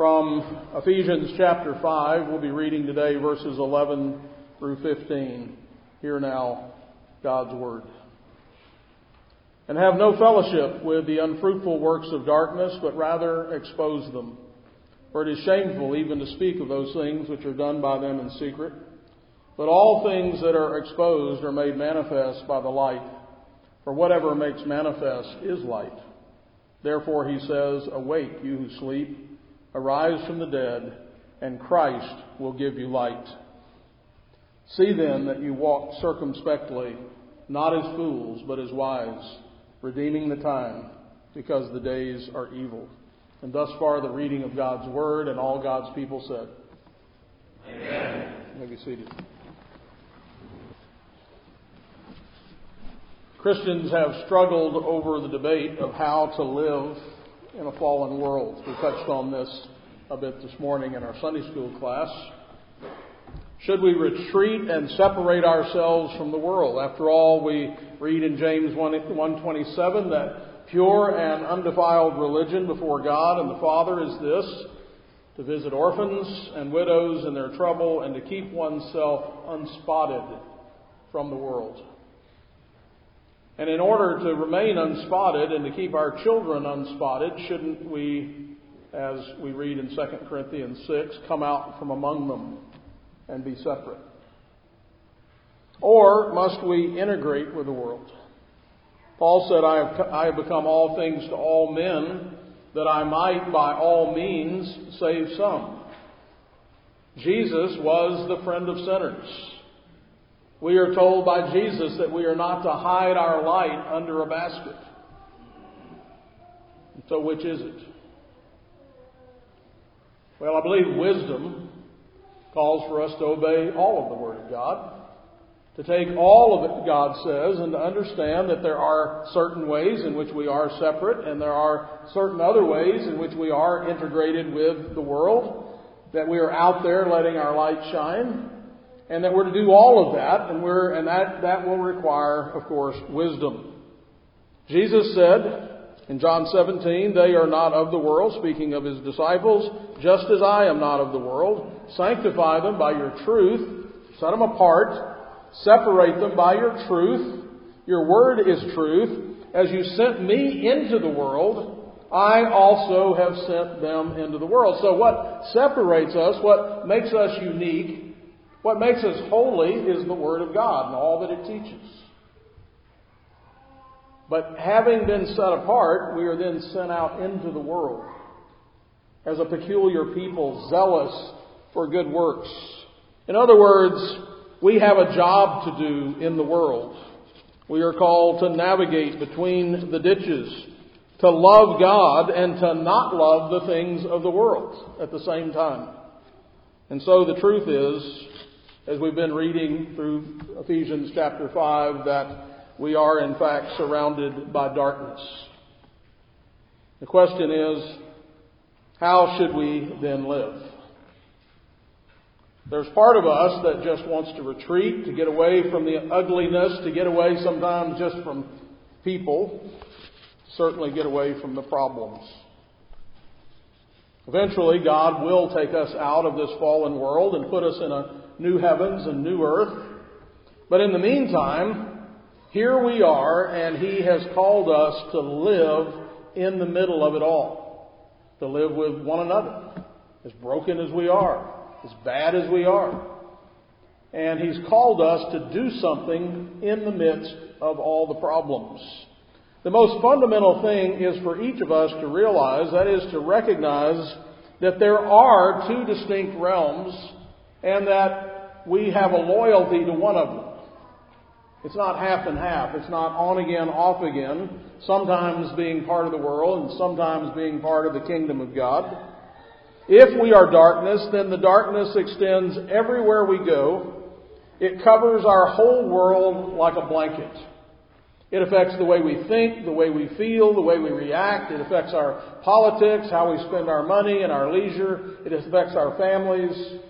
From Ephesians chapter 5, we'll be reading today verses 11 through 15. Hear now God's word. And have no fellowship with the unfruitful works of darkness, but rather expose them. For it is shameful even to speak of those things which are done by them in secret. But all things that are exposed are made manifest by the light. For whatever makes manifest is light. Therefore, he says, awake, you who sleep, arise from the dead, and Christ will give you light. See then that you walk circumspectly, not as fools, but as wise, redeeming the time, because the days are evil. And thus far the reading of God's word, and all God's people said. Amen. You may be seated. Christians have struggled over the debate of how to live in a fallen world. We touched on this a bit this morning in our Sunday school class. Should we retreat and separate ourselves from the world? After all, we read in James 1:27 that pure and undefiled religion before God and the Father is this, to visit orphans and widows in their trouble and to keep oneself unspotted from the world. And in order to remain unspotted and to keep our children unspotted, shouldn't we, as we read in 2 Corinthians 6, come out from among them and be separate? Or must we integrate with the world? Paul said, I have become all things to all men, that I might by all means save some. Jesus was the friend of sinners. We are told by Jesus that we are not to hide our light under a basket. So which is it? Well, I believe wisdom calls for us to obey all of the Word of God, to take all of it God says, and to understand that there are certain ways in which we are separate, and there are certain other ways in which we are integrated with the world, that we are out there letting our light shine. And that we're to do all of that, and that will require, of course, wisdom. Jesus said in John 17, they are not of the world, speaking of his disciples, just as I am not of the world. Sanctify them by your truth, set them apart, separate them by your truth. Your word is truth. As you sent me into the world, I also have sent them into the world. So what separates us, what makes us unique, what makes us holy is the Word of God and all that it teaches. But having been set apart, we are then sent out into the world as a peculiar people, zealous for good works. In other words, we have a job to do in the world. We are called to navigate between the ditches, to love God and to not love the things of the world at the same time. And so the truth is, as we've been reading through Ephesians chapter 5, that we are in fact surrounded by darkness. The question is, how should we then live? There's part of us that just wants to retreat, to get away from the ugliness, to get away sometimes just from people, certainly get away from the problems. Eventually, God will take us out of this fallen world and put us in a new heavens and new earth. But in the meantime, here we are, and he has called us to live in the middle of it all, to live with one another, as broken as we are, as bad as we are. And he's called us to do something in the midst of all the problems. The most fundamental thing is for each of us to realize, that is to recognize that there are two distinct realms and that we have a loyalty to one of them. It's not half and half. It's not on again, off again, sometimes being part of the world and sometimes being part of the kingdom of God. If we are darkness, then the darkness extends everywhere we go. It covers our whole world like a blanket. It affects the way we think, the way we feel, the way we react. It affects our politics, how we spend our money and our leisure. It affects our families.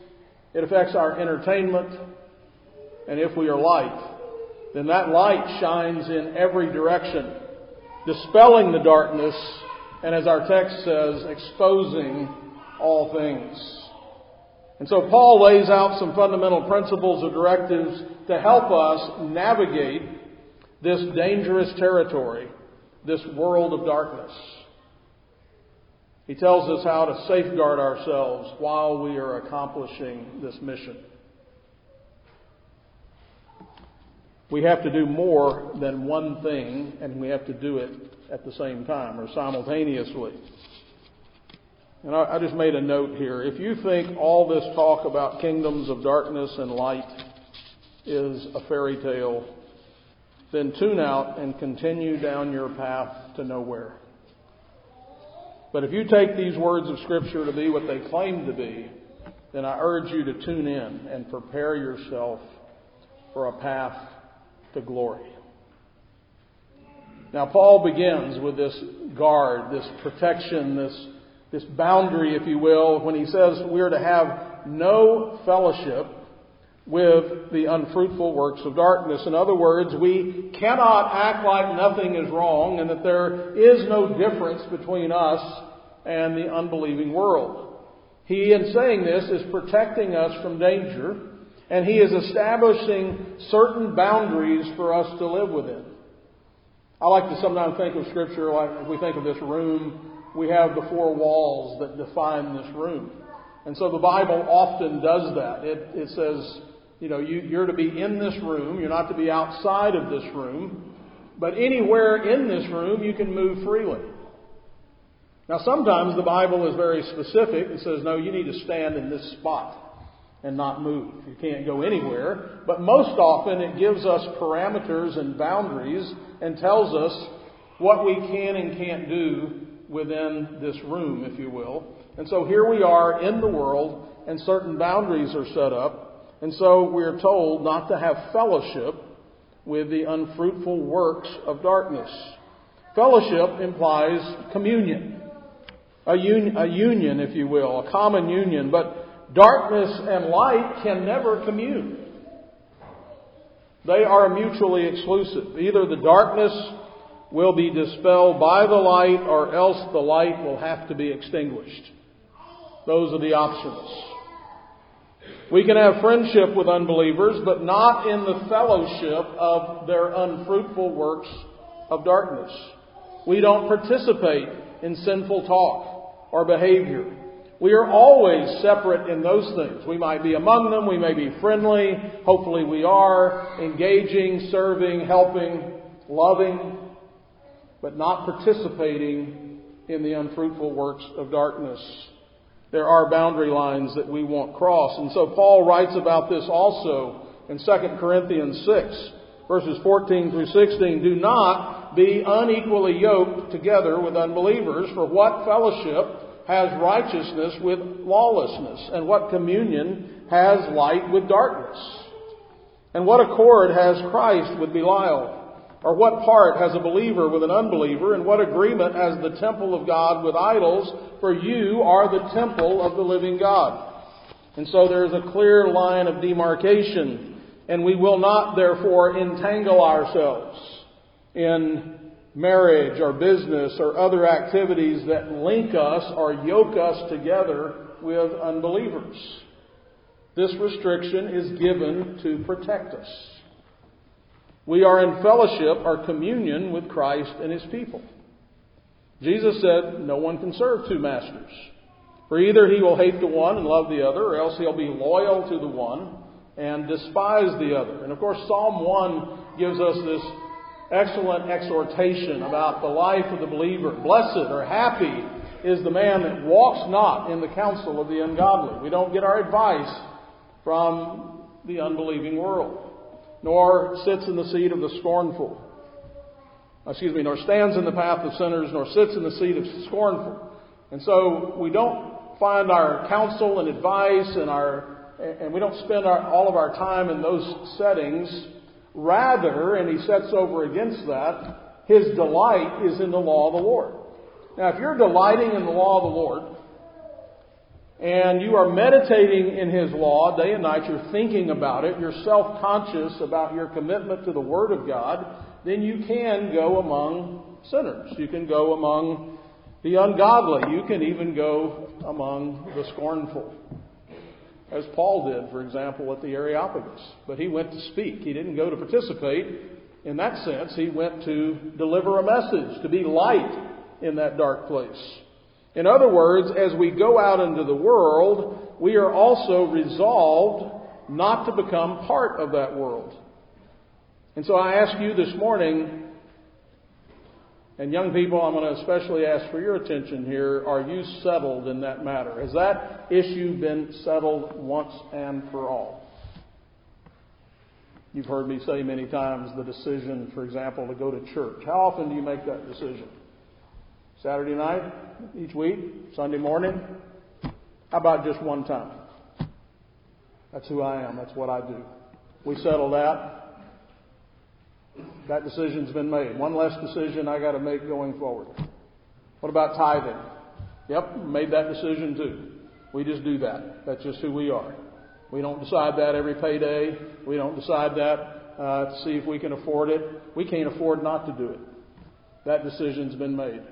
It affects our entertainment. And if we are light, then that light shines in every direction, dispelling the darkness, and as our text says, exposing all things. And so Paul lays out some fundamental principles or directives to help us navigate this dangerous territory, this world of darkness. He tells us how to safeguard ourselves while we are accomplishing this mission. We have to do more than one thing, and we have to do it at the same time or simultaneously. And I just made a note here. If you think all this talk about kingdoms of darkness and light is a fairy tale, then tune out and continue down your path to nowhere. But if you take these words of Scripture to be what they claim to be, then I urge you to tune in and prepare yourself for a path to glory. Now, Paul begins with this guard, this protection, this boundary, if you will, when he says we're to have no fellowship with the unfruitful works of darkness. In other words, we cannot act like nothing is wrong and that there is no difference between us and the unbelieving world. He, in saying this, is protecting us from danger, and he is establishing certain boundaries for us to live within. I like to sometimes think of Scripture like if we think of this room, we have the four walls that define this room. And so the Bible often does that. It says, you're to be in this room. You're not to be outside of this room. But anywhere in this room, you can move freely. Now, sometimes the Bible is very specific. It says, no, you need to stand in this spot and not move. You can't go anywhere. But most often it gives us parameters and boundaries and tells us what we can and can't do within this room, if you will. And so here we are in the world, and certain boundaries are set up. And so we're told not to have fellowship with the unfruitful works of darkness. Fellowship implies communion, a union, if you will, a common union. But darkness and light can never commune. They are mutually exclusive. Either the darkness will be dispelled by the light, or else the light will have to be extinguished. Those are the options. We can have friendship with unbelievers, but not in the fellowship of their unfruitful works of darkness. We don't participate in sinful talk or behavior. We are always separate in those things. We might be among them. We may be friendly. Hopefully we are engaging, serving, helping, loving, but not participating in the unfruitful works of darkness. There are boundary lines that we won't cross. And so Paul writes about this also in 2 Corinthians 6, verses 14 through 16. Do not be unequally yoked together with unbelievers, for what fellowship has righteousness with lawlessness? And what communion has light with darkness? And what accord has Christ with Belial? Or what part has a believer with an unbeliever? And what agreement has the temple of God with idols? For you are the temple of the living God. And so there is a clear line of demarcation. And we will not, therefore, entangle ourselves in marriage or business or other activities that link us or yoke us together with unbelievers. This restriction is given to protect us. We are in fellowship or communion with Christ and his people. Jesus said, no one can serve two masters. For either he will hate the one and love the other, or else he'll be loyal to the one and despise the other. And of course, Psalm 1 gives us this excellent exhortation about the life of the believer. Blessed or happy is the man that walks not in the counsel of the ungodly. We don't get our advice from the unbelieving world. Nor sits in the seat of the scornful. Nor stands in the path of sinners, nor sits in the seat of scornful. And so we don't find our counsel and advice and we don't spend all of our time in those settings. Rather, and he sets over against that, his delight is in the law of the Lord. Now, if you're delighting in the law of the Lord, and you are meditating in his law day and night, you're thinking about it, you're self-conscious about your commitment to the Word of God, then you can go among sinners. You can go among the ungodly. You can even go among the scornful, as Paul did, for example, at the Areopagus. But he went to speak. He didn't go to participate. In that sense, he went to deliver a message, to be light in that dark place. In other words, as we go out into the world, we are also resolved not to become part of that world. And so I ask you this morning, and young people, I'm going to especially ask for your attention here, are you settled in that matter? Has that issue been settled once and for all? You've heard me say many times the decision, for example, to go to church. How often do you make that decision? Saturday night, each week, Sunday morning? How about just one time? That's who I am. That's what I do. We settle that. That decision's been made. One less decision I got to make going forward. What about tithing? Yep, made that decision too. We just do that. That's just who we are. We don't decide that every payday. We don't decide that to see if we can afford it. We can't afford not to do it. That decision's been made.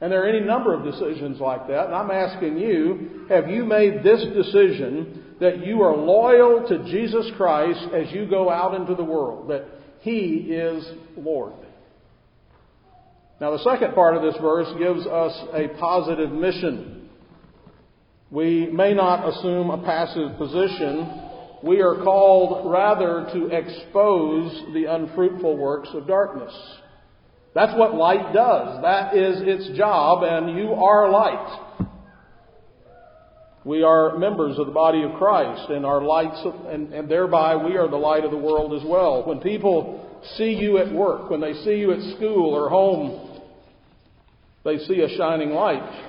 And there are any number of decisions like that. And I'm asking you, have you made this decision that you are loyal to Jesus Christ as you go out into the world, that He is Lord? Now, the second part of this verse gives us a positive mission. We may not assume a passive position. We are called rather to expose the unfruitful works of darkness. That's what light does. That is its job, and you are light. We are members of the body of Christ, and our lights, and thereby we are the light of the world as well. When people see you at work, when they see you at school or home, they see a shining light.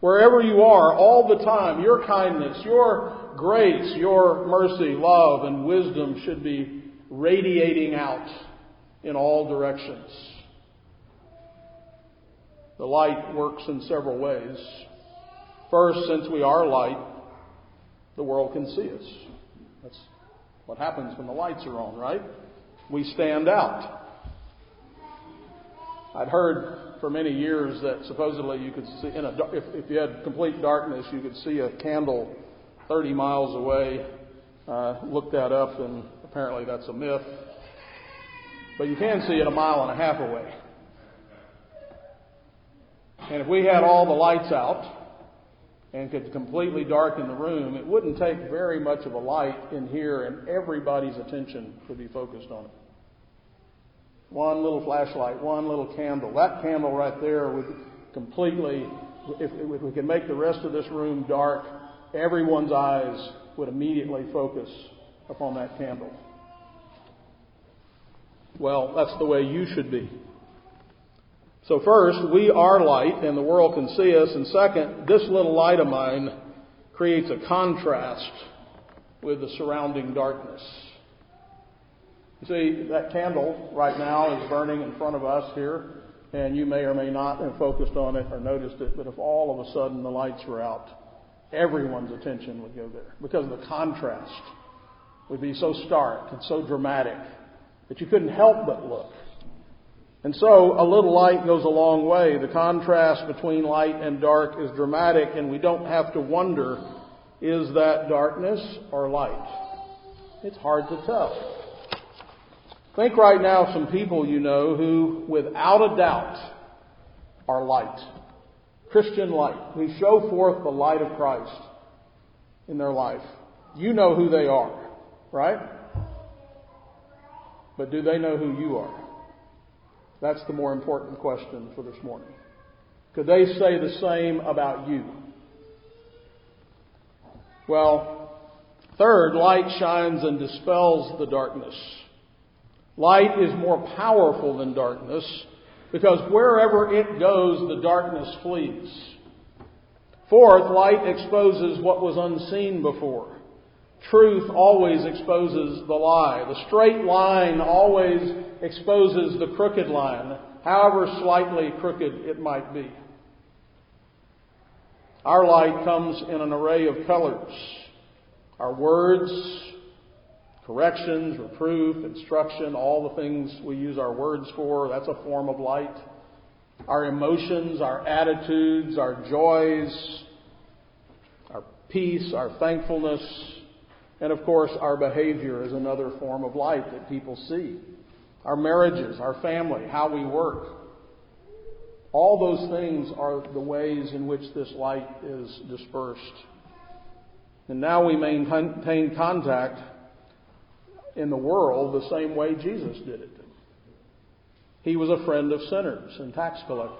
Wherever you are, all the time, your kindness, your grace, your mercy, love, and wisdom should be radiating out in all directions. The light works in several ways. First, since we are light, the world can see us. That's what happens when the lights are on, right? We stand out. I'd heard for many years that supposedly you could see, if you had complete darkness, you could see a candle 30 miles away. Looked that up, and apparently that's a myth. But you can see it a mile and a half away. And if we had all the lights out and could completely darken the room, it wouldn't take very much of a light in here, and everybody's attention could be focused on it. One little flashlight, one little candle. That candle right there would completely, if we could make the rest of this room dark, everyone's eyes would immediately focus upon that candle. Well, that's the way you should be. So first, we are light and the world can see us. And second, this little light of mine creates a contrast with the surrounding darkness. You see, that candle right now is burning in front of us here. And you may or may not have focused on it or noticed it. But if all of a sudden the lights were out, everyone's attention would go there. Because the contrast would be so stark and so dramatic that you couldn't help but look. And so a little light goes a long way. The contrast between light and dark is dramatic, and we don't have to wonder, is that darkness or light? It's hard to tell. Think right now of some people you know who, without a doubt, are light. Christian light, who show forth the light of Christ in their life. You know who they are, right? But do they know who you are? That's the more important question for this morning. Could they say the same about you? Well, third, light shines and dispels the darkness. Light is more powerful than darkness because wherever it goes, the darkness flees. Fourth, light exposes what was unseen before. Truth always exposes the lie. The straight line always exposes the crooked line, however slightly crooked it might be. Our light comes in an array of colors. Our words, corrections, reproof, instruction, all the things we use our words for, that's a form of light. our emotions, our attitudes, our joys, our peace, our thankfulness, and of course our behavior is another form of life that people see. Our marriages, our family, how we work. All those things are the ways in which this light is dispersed. And now we maintain contact in the world the same way Jesus did it. He was a friend of sinners and tax collectors.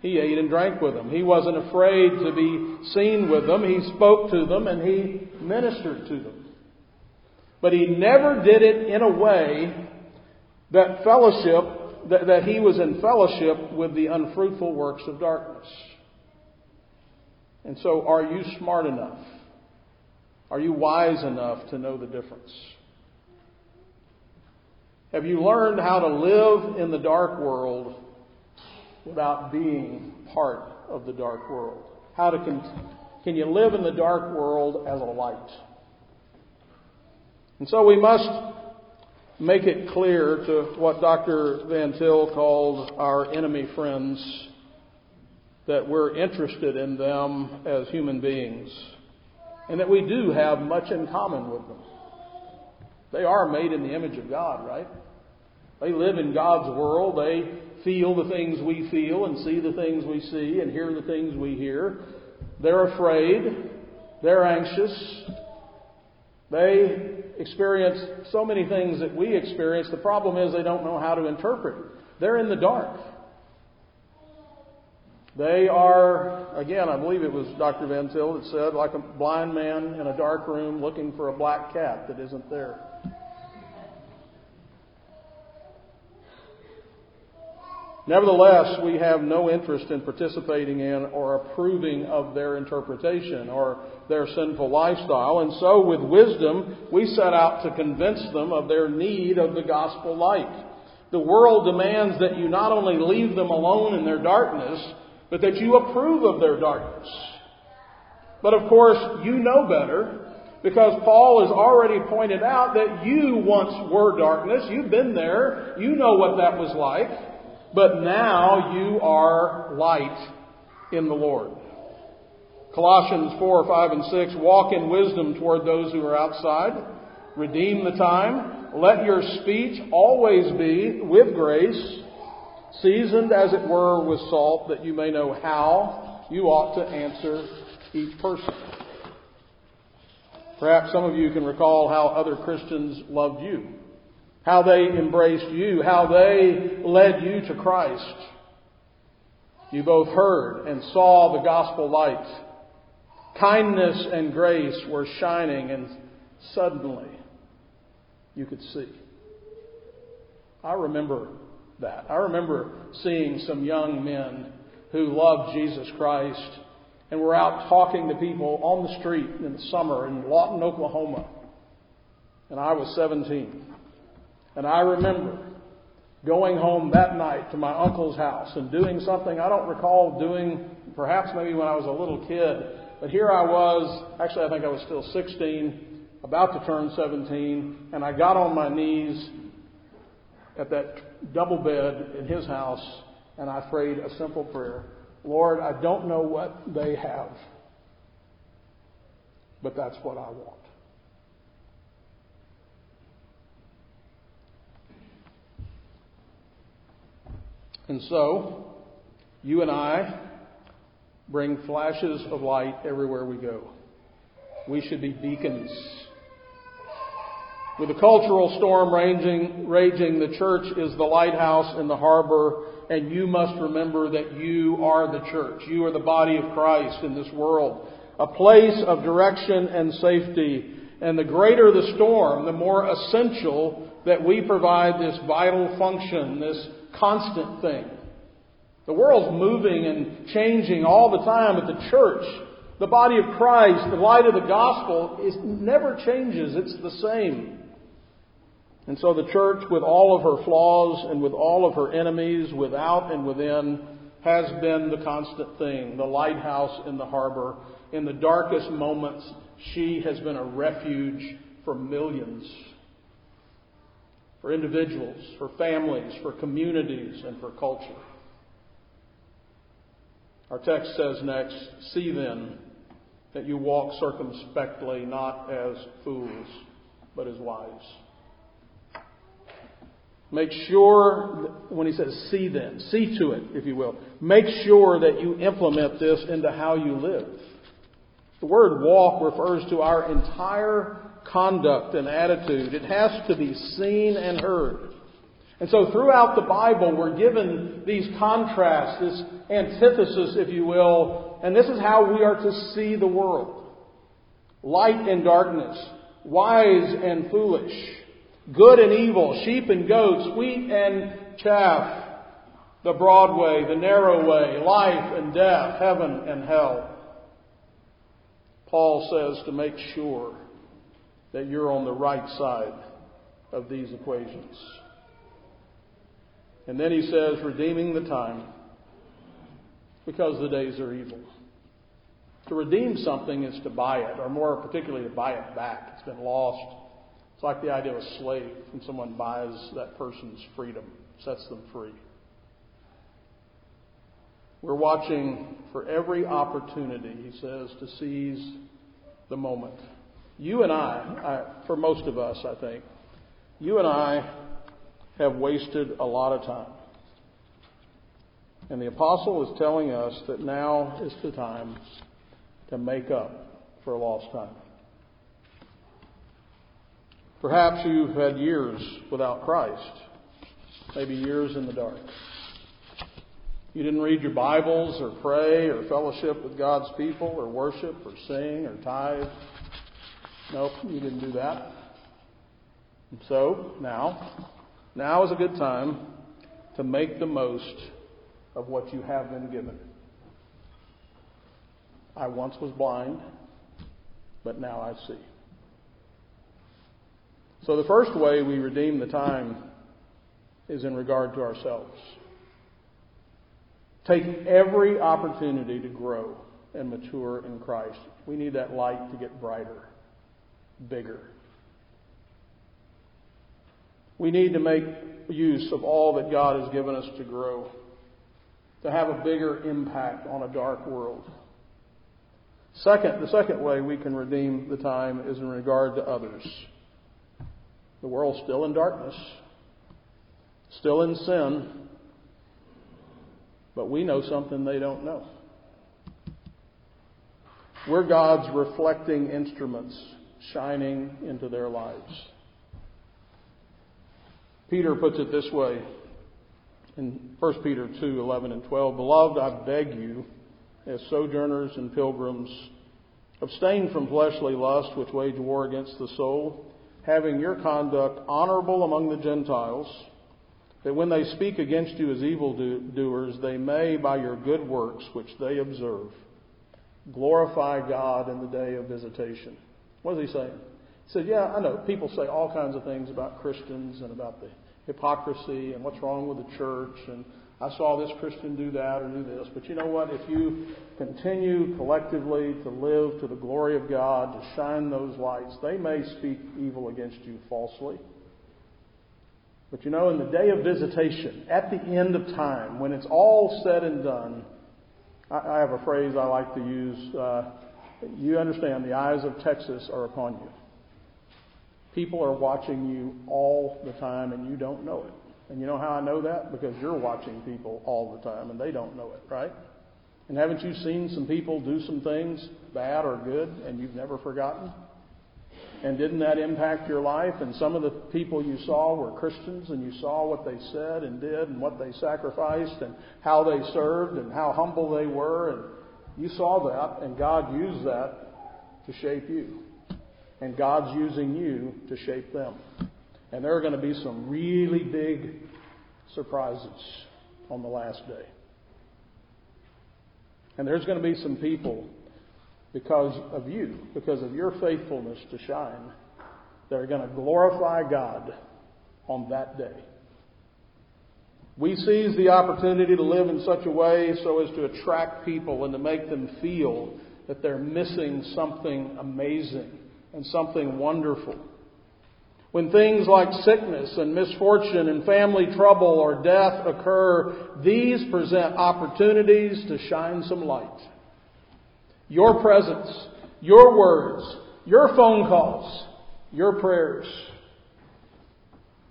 He ate and drank with them. He wasn't afraid to be seen with them. He spoke to them and he ministered to them. But he never did it in a way that that he was in fellowship with the unfruitful works of darkness. And so are you smart enough? Are you wise enough to know the difference? Have you learned how to live in the dark world without being part of the dark world? Can you live in the dark world as a light? And so we must make it clear to what Dr. Van Til called our enemy friends that we're interested in them as human beings and that we do have much in common with them. They are made in the image of God, right? They live in God's world. They feel the things we feel and see the things we see and hear the things we hear. They're afraid. They're anxious. They experience so many things that we experience. The problem is they don't know how to interpret. They're in the dark. They are, again, I believe it was Dr. Van Til that said, like a blind man in a dark room looking for a black cat that isn't there. Nevertheless, we have no interest in participating in or approving of their interpretation or their sinful lifestyle. And so with wisdom, we set out to convince them of their need of the gospel light. The world demands that you not only leave them alone in their darkness, but that you approve of their darkness. But of course, you know better, because Paul has already pointed out that you once were darkness. You've been there. You know what that was like. But now you are light in the Lord. Colossians 4, 5, and 6, walk in wisdom toward those who are outside. Redeem the time. Let your speech always be with grace, seasoned as it were with salt, that you may know how you ought to answer each person. Perhaps some of you can recall how other Christians loved you. How they embraced you, how they led you to Christ. You both heard and saw the gospel light. Kindness and grace were shining, and suddenly you could see. I remember that. I remember seeing some young men who loved Jesus Christ and were out talking to people on the street in the summer in Lawton, Oklahoma. And I was 17. And I remember going home that night to my uncle's house and doing something I don't recall doing, perhaps maybe when I was a little kid. But here I was, actually I think I was still 16, about to turn 17, and I got on my knees at that double bed in his house, and I prayed a simple prayer. Lord, I don't know what they have, but that's what I want. And so, you and I bring flashes of light everywhere we go. We should be beacons. With a cultural storm raging, the church is the lighthouse in the harbor, and you must remember that you are the church. You are the body of Christ in this world, a place of direction and safety. And the greater the storm, the more essential that we provide this vital function, this constant thing. The world's moving and changing all the time, but the church, the body of Christ, the light of the gospel, it never changes. It's the same. And so the church, with all of her flaws and with all of her enemies, without and within, has been the constant thing, the lighthouse in the harbor. In the darkest moments, she has been a refuge for millions. For individuals, for families, for communities, and for culture. Our text says next, "See then that you walk circumspectly, not as fools, but as wise." Make sure, when he says see then, see to it, if you will. Make sure that you implement this into how you live. The word walk refers to our entire conduct and attitude. It has to be seen and heard. And so throughout the Bible, we're given these contrasts, this antithesis, if you will, and this is how we are to see the world. Light and darkness, wise and foolish, good and evil, sheep and goats, wheat and chaff, the broad way, the narrow way, life and death, heaven and hell. Paul says to make sure that you're on the right side of these equations. And then he says, redeeming the time, because the days are evil. To redeem something is to buy it, or more particularly to buy it back. It's been lost. It's like the idea of a slave, when someone buys that person's freedom, sets them free. We're watching for every opportunity, he says, to seize the moment. You and I, for most of us, I think, you and I have wasted a lot of time. And the apostle is telling us that now is the time to make up for lost time. Perhaps you've had years without Christ, maybe years in the dark. You didn't read your Bibles or pray or fellowship with God's people or worship or sing or tithe. Nope, you didn't do that. And so, now is a good time to make the most of what you have been given. I once was blind, but now I see. So the first way we redeem the time is in regard to ourselves. Take every opportunity to grow and mature in Christ. We need that light to get brighter, bigger. We need to make use of all that God has given us to grow, to have a bigger impact on a dark world. The second way we can redeem the time is in regard to others. The world's still in darkness, still in sin, but we know something they don't know. We're God's reflecting instruments shining into their lives. Peter puts it this way in 1 Peter 2:11 and 12. "Beloved, I beg you, as sojourners and pilgrims, abstain from fleshly lust which wage war against the soul, having your conduct honorable among the Gentiles, that when they speak against you as evildoers, they may, by your good works which they observe, glorify God in the day of visitation." What is he saying? He said, yeah, I know, people say all kinds of things about Christians and about the hypocrisy and what's wrong with the church, and I saw this Christian do that or do this. But you know what? If you continue collectively to live to the glory of God, to shine those lights, they may speak evil against you falsely. But you know, in the day of visitation, at the end of time, when it's all said and done, I have a phrase I like to use. You understand, the eyes of Texas are upon you. People are watching you all the time, and you don't know it. And you know how I know that? Because you're watching people all the time, and they don't know it, right? And haven't you seen some people do some things, bad or good, and you've never forgotten? And didn't that impact your life? And some of the people you saw were Christians, and you saw what they said and did and what they sacrificed and how they served and how humble they were. And you saw that, and God used that to shape you. And God's using you to shape them. And there are going to be some really big surprises on the last day. And there's going to be some people, because of you, because of your faithfulness to shine, that are going to glorify God on that day. We seize the opportunity to live in such a way so as to attract people and to make them feel that they're missing something amazing and something wonderful. When things like sickness and misfortune and family trouble or death occur, these present opportunities to shine some light. Your presence, your words, your phone calls, your prayers.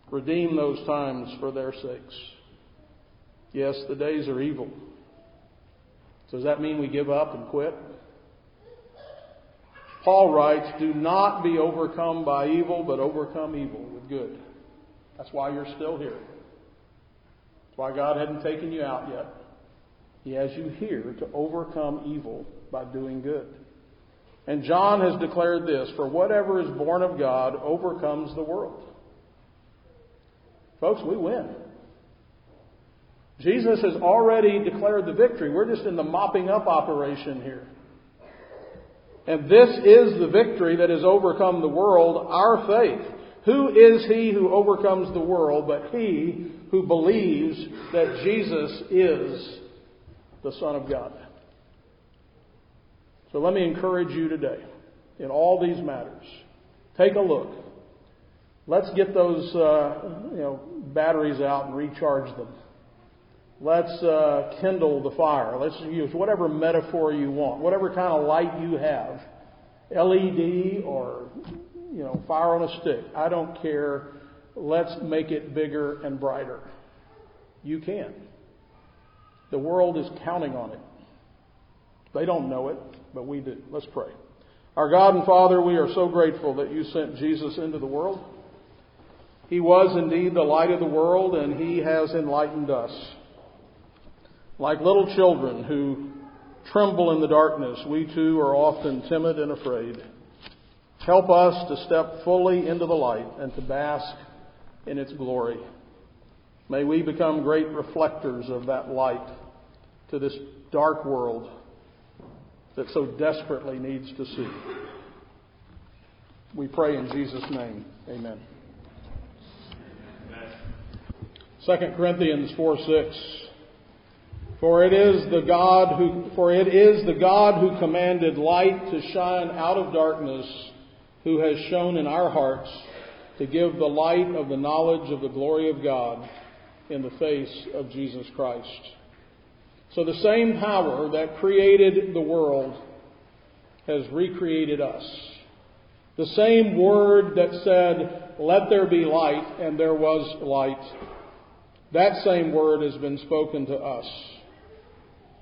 Redeem those times for their sakes. Yes, the days are evil. Does that mean we give up and quit? Paul writes, do not be overcome by evil, but overcome evil with good. That's why you're still here. That's why God hadn't taken you out yet. He has you here to overcome evil by doing good. And John has declared this, for whatever is born of God overcomes the world. Folks, we win. Jesus has already declared the victory. We're just in the mopping up operation here. And this is the victory that has overcome the world, our faith. Who is he who overcomes the world but he who believes that Jesus is the Son of God? So let me encourage you today in all these matters. Take a look. Let's get those batteries out and recharge them. Let's kindle the fire. Let's use whatever metaphor you want, whatever kind of light you have, LED or fire on a stick. I don't care. Let's make it bigger and brighter. You can. The world is counting on it. They don't know it, but we do. Let's pray. Our God and Father, we are so grateful that you sent Jesus into the world. He was indeed the light of the world, and he has enlightened us. Like little children who tremble in the darkness, we too are often timid and afraid. Help us to step fully into the light and to bask in its glory. May we become great reflectors of that light to this dark world that so desperately needs to see. We pray in Jesus' name. Amen. 2 Corinthians 4:6. For it is the God who commanded light to shine out of darkness, who has shown in our hearts to give the light of the knowledge of the glory of God in the face of Jesus Christ. So the same power that created the world has recreated us. The same word that said, "Let there be light," and there was light, that same word has been spoken to us.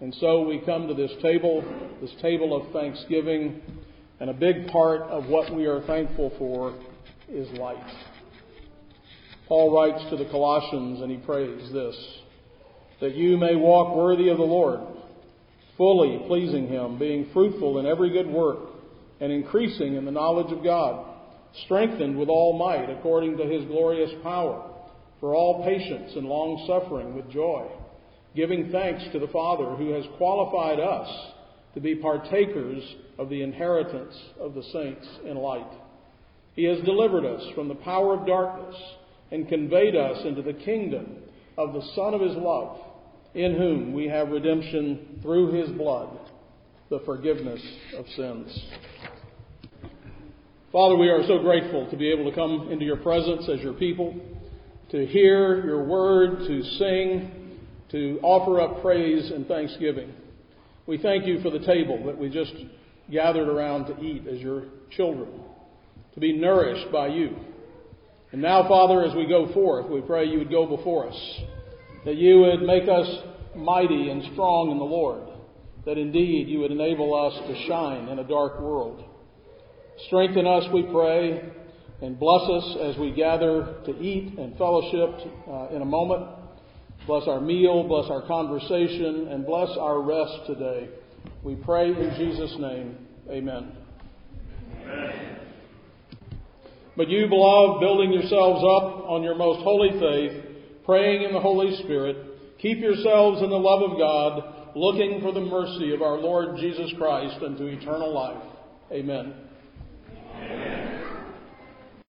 And so we come to this table of thanksgiving, and a big part of what we are thankful for is light. Paul writes to the Colossians, and he prays this, that you may walk worthy of the Lord, fully pleasing him, being fruitful in every good work, and increasing in the knowledge of God, strengthened with all might according to his glorious power, for all patience and long-suffering with joy, giving thanks to the Father who has qualified us to be partakers of the inheritance of the saints in light. He has delivered us from the power of darkness and conveyed us into the kingdom of the Son of his love, in whom we have redemption through his blood, the forgiveness of sins. Father, we are so grateful to be able to come into your presence as your people, to hear your word, to sing, to offer up praise and thanksgiving. We thank you for the table that we just gathered around to eat as your children, to be nourished by you. And now, Father, as we go forth, we pray you would go before us, that you would make us mighty and strong in the Lord, that indeed you would enable us to shine in a dark world. Strengthen us, we pray, and bless us as we gather to eat and fellowship in a moment. Bless our meal, bless our conversation, and bless our rest today. We pray in Jesus' name. Amen. Amen. But you, beloved, building yourselves up on your most holy faith, praying in the Holy Spirit, keep yourselves in the love of God, looking for the mercy of our Lord Jesus Christ unto eternal life. Amen.